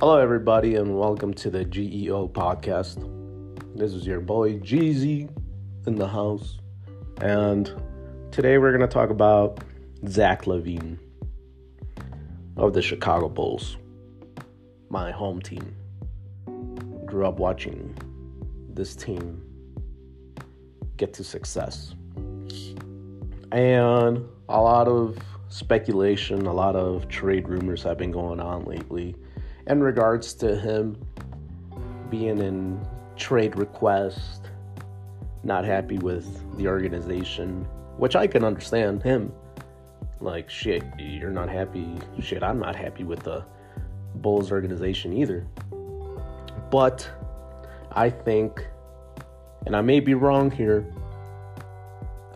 Hello, everybody, and welcome to the GEO podcast. This is your boy Jeezy in the house, and today we're going to talk about Zach LaVine of the Chicago Bulls, my home team. Grew up watching this team get to success, and a lot of speculation, a lot of trade rumors have been going on lately in regards to him being in trade request, not happy with the organization, which I can understand him. Like, shit, you're not happy. Shit, I'm not happy with the Bulls organization either. But I think, and I may be wrong here,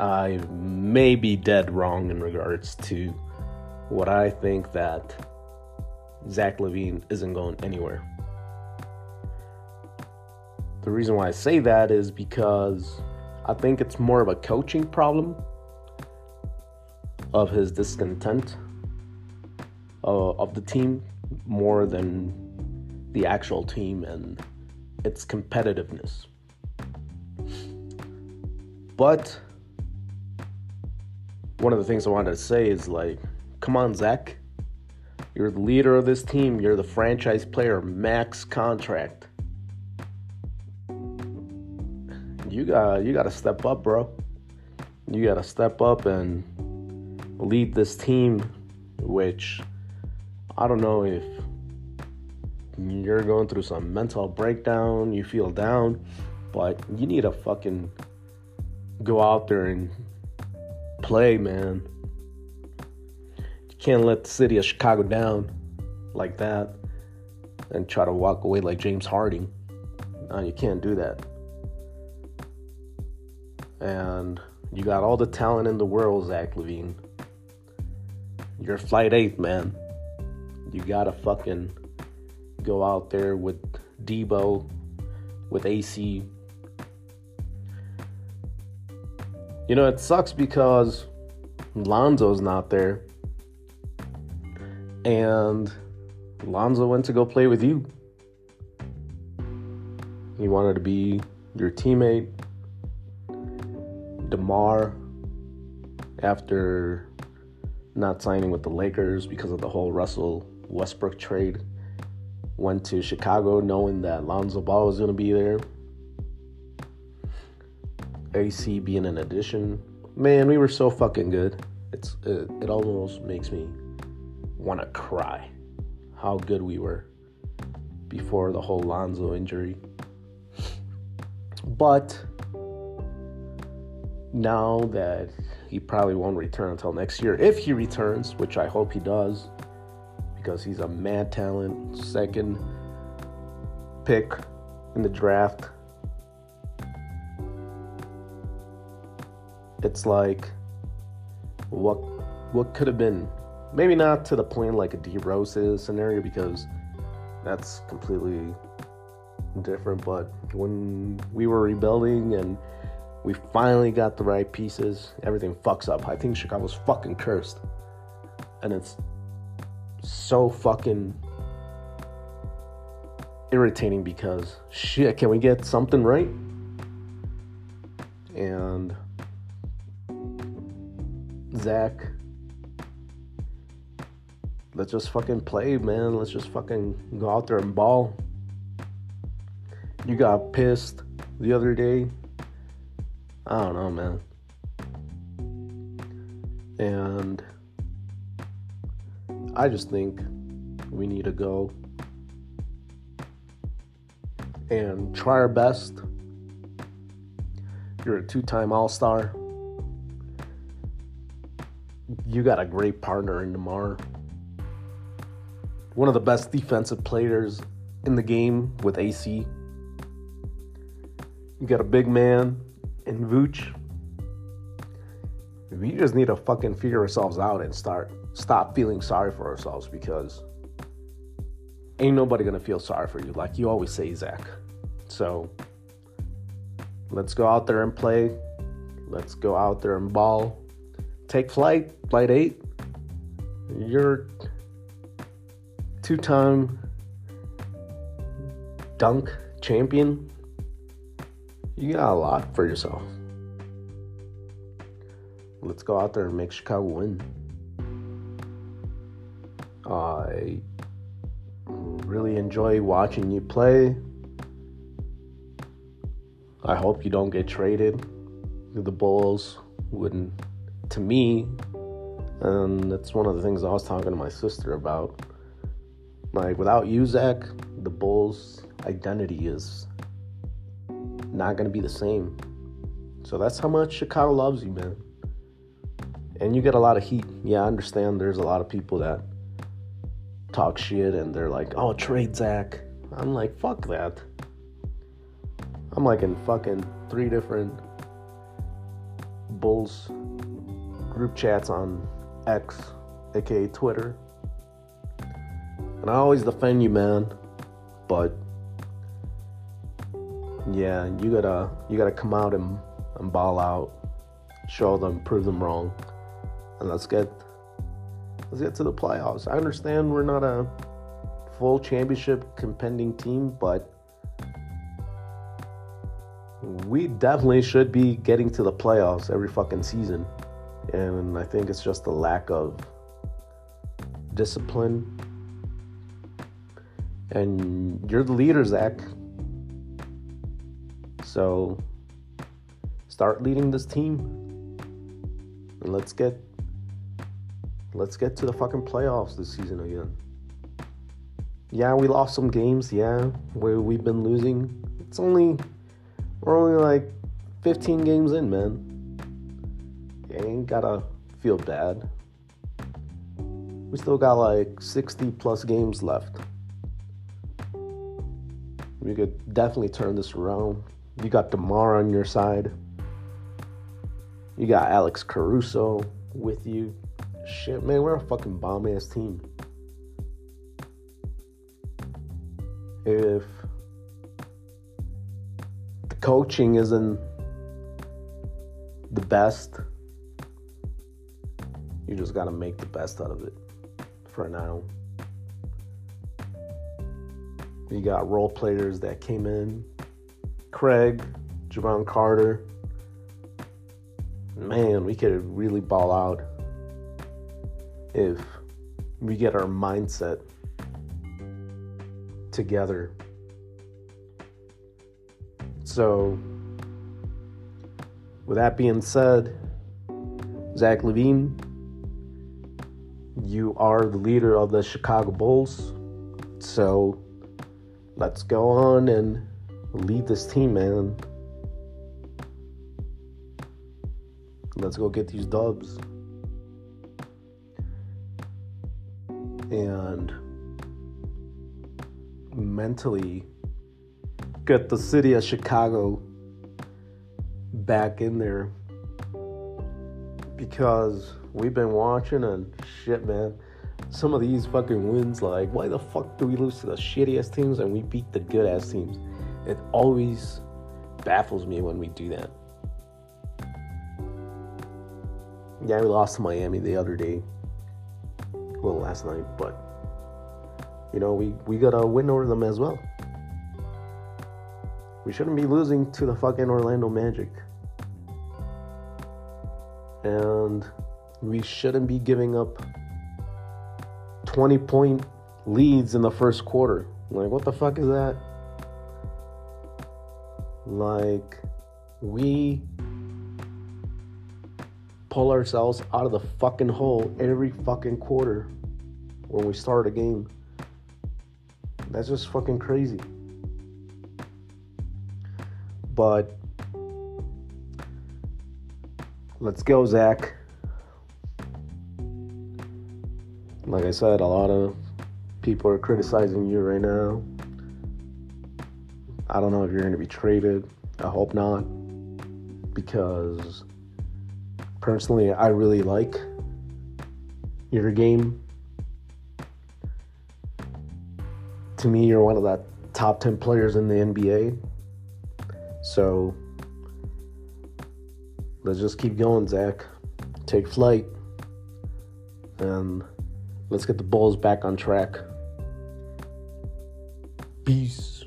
I may be dead wrong in regards to what I think that Zach LaVine isn't going anywhere. The reason why I say that is because I think it's more of a coaching problem of his discontent of the team more than the actual team and its competitiveness. But one of the things I wanted to say is, like, come on, Zach. You're the leader of this team. You're the franchise player, max contract. You got to step up, bro. You got to step up and lead this team, which I don't know if you're going through some mental breakdown, you feel down, but you need to fucking go out there and play, man. Can't let the city of Chicago down like that and try to walk away like James Harden. No, you can't do that. And you got all the talent in the world, Zach LaVine. You're flight 8, man. You gotta fucking go out there with Debo, with AC. You know, it sucks because Lonzo's not there. And Lonzo went to go play with you. He wanted to be your teammate. DeMar, after not signing with the Lakers because of the whole Russell Westbrook trade, went to Chicago knowing that Lonzo Ball was going to be there. AC being an addition. Man, we were so fucking good. It almost makes me want to cry how good we were before the whole Lonzo injury. But now that he probably won't return until next year, if he returns, which I hope he does, because he's a mad talent, second pick in the draft. It's like, what could have been? Maybe not to the point like a D-Rose scenario, because that's completely different. But when we were rebuilding and we finally got the right pieces, everything fucks up. I think Chicago's fucking cursed. And it's so fucking irritating because, shit, can we get something right? And Zach, let's just fucking play, man. Let's just fucking go out there and ball. You got pissed the other day. I don't know, man. And I just think we need to go and try our best. You're a two-time All-Star. You got a great partner in DeMar. One of the best defensive players in the game with AC. You got a big man in Vooch. We just need to fucking figure ourselves out and stop feeling sorry for ourselves, because ain't nobody gonna feel sorry for you, like you always say, Zach. So let's go out there and play. Let's go out there and ball. Take flight, flight 8. You're two-time dunk champion, you got a lot for yourself. Let's go out there and make Chicago win. I really enjoy watching you play. I hope you don't get traded. The Bulls wouldn't, to me, and that's one of the things I was talking to my sister about. Like, without you, Zach, the Bulls' identity is not going to be the same. So that's how much Chicago loves you, man. And you get a lot of heat. Yeah, I understand there's a lot of people that talk shit and they're like, oh, trade Zach. I'm like, fuck that. I'm like in fucking 3 different Bulls group chats on X, aka Twitter. And I always defend you, man. But yeah, you gotta come out and ball out, show them, prove them wrong, and let's get to the playoffs. I understand we're not a full championship contending team, but we definitely should be getting to the playoffs every fucking season. And I think it's just the lack of discipline. And you're the leader, Zach. So start leading this team. And let's get to the fucking playoffs this season again. Yeah, we lost some games, yeah, where we've been losing. We're only like 15 games in, man. You ain't gotta feel bad. We still got like 60 plus games left. We could definitely turn this around. You got DeMar on your side. You got Alex Caruso with you. Shit, man, we're a fucking bomb-ass team. If the coaching isn't the best, you just gotta make the best out of it for now. You got role players that came in. Craig, Javon Carter. Man, we could really ball out if we get our mindset together. So, with that being said, Zach LaVine, you are the leader of the Chicago Bulls. So, let's go on and lead this team, man. Let's go get these dubs. And mentally get the city of Chicago back in there, because we've been watching and shit, man. Some of these fucking wins, like, why the fuck do we lose to the shitty-ass teams and we beat the good-ass teams? It always baffles me when we do that. Yeah, we lost to Miami the other day. Well, last night, but, you know, we got to win over them as well. We shouldn't be losing to the fucking Orlando Magic. And we shouldn't be giving up 20-point leads in the first quarter. Like, what the fuck is that? Like, we pull ourselves out of the fucking hole every fucking quarter when we start a game. That's just fucking crazy. But let's go, Zach. Like I said, a lot of people are criticizing you right now. I don't know if you're going to be traded. I hope not. Because personally, I really like your game. To me, you're one of the top 10 players in the NBA. So let's just keep going, Zach. Take flight. And let's get the Bulls back on track. Peace.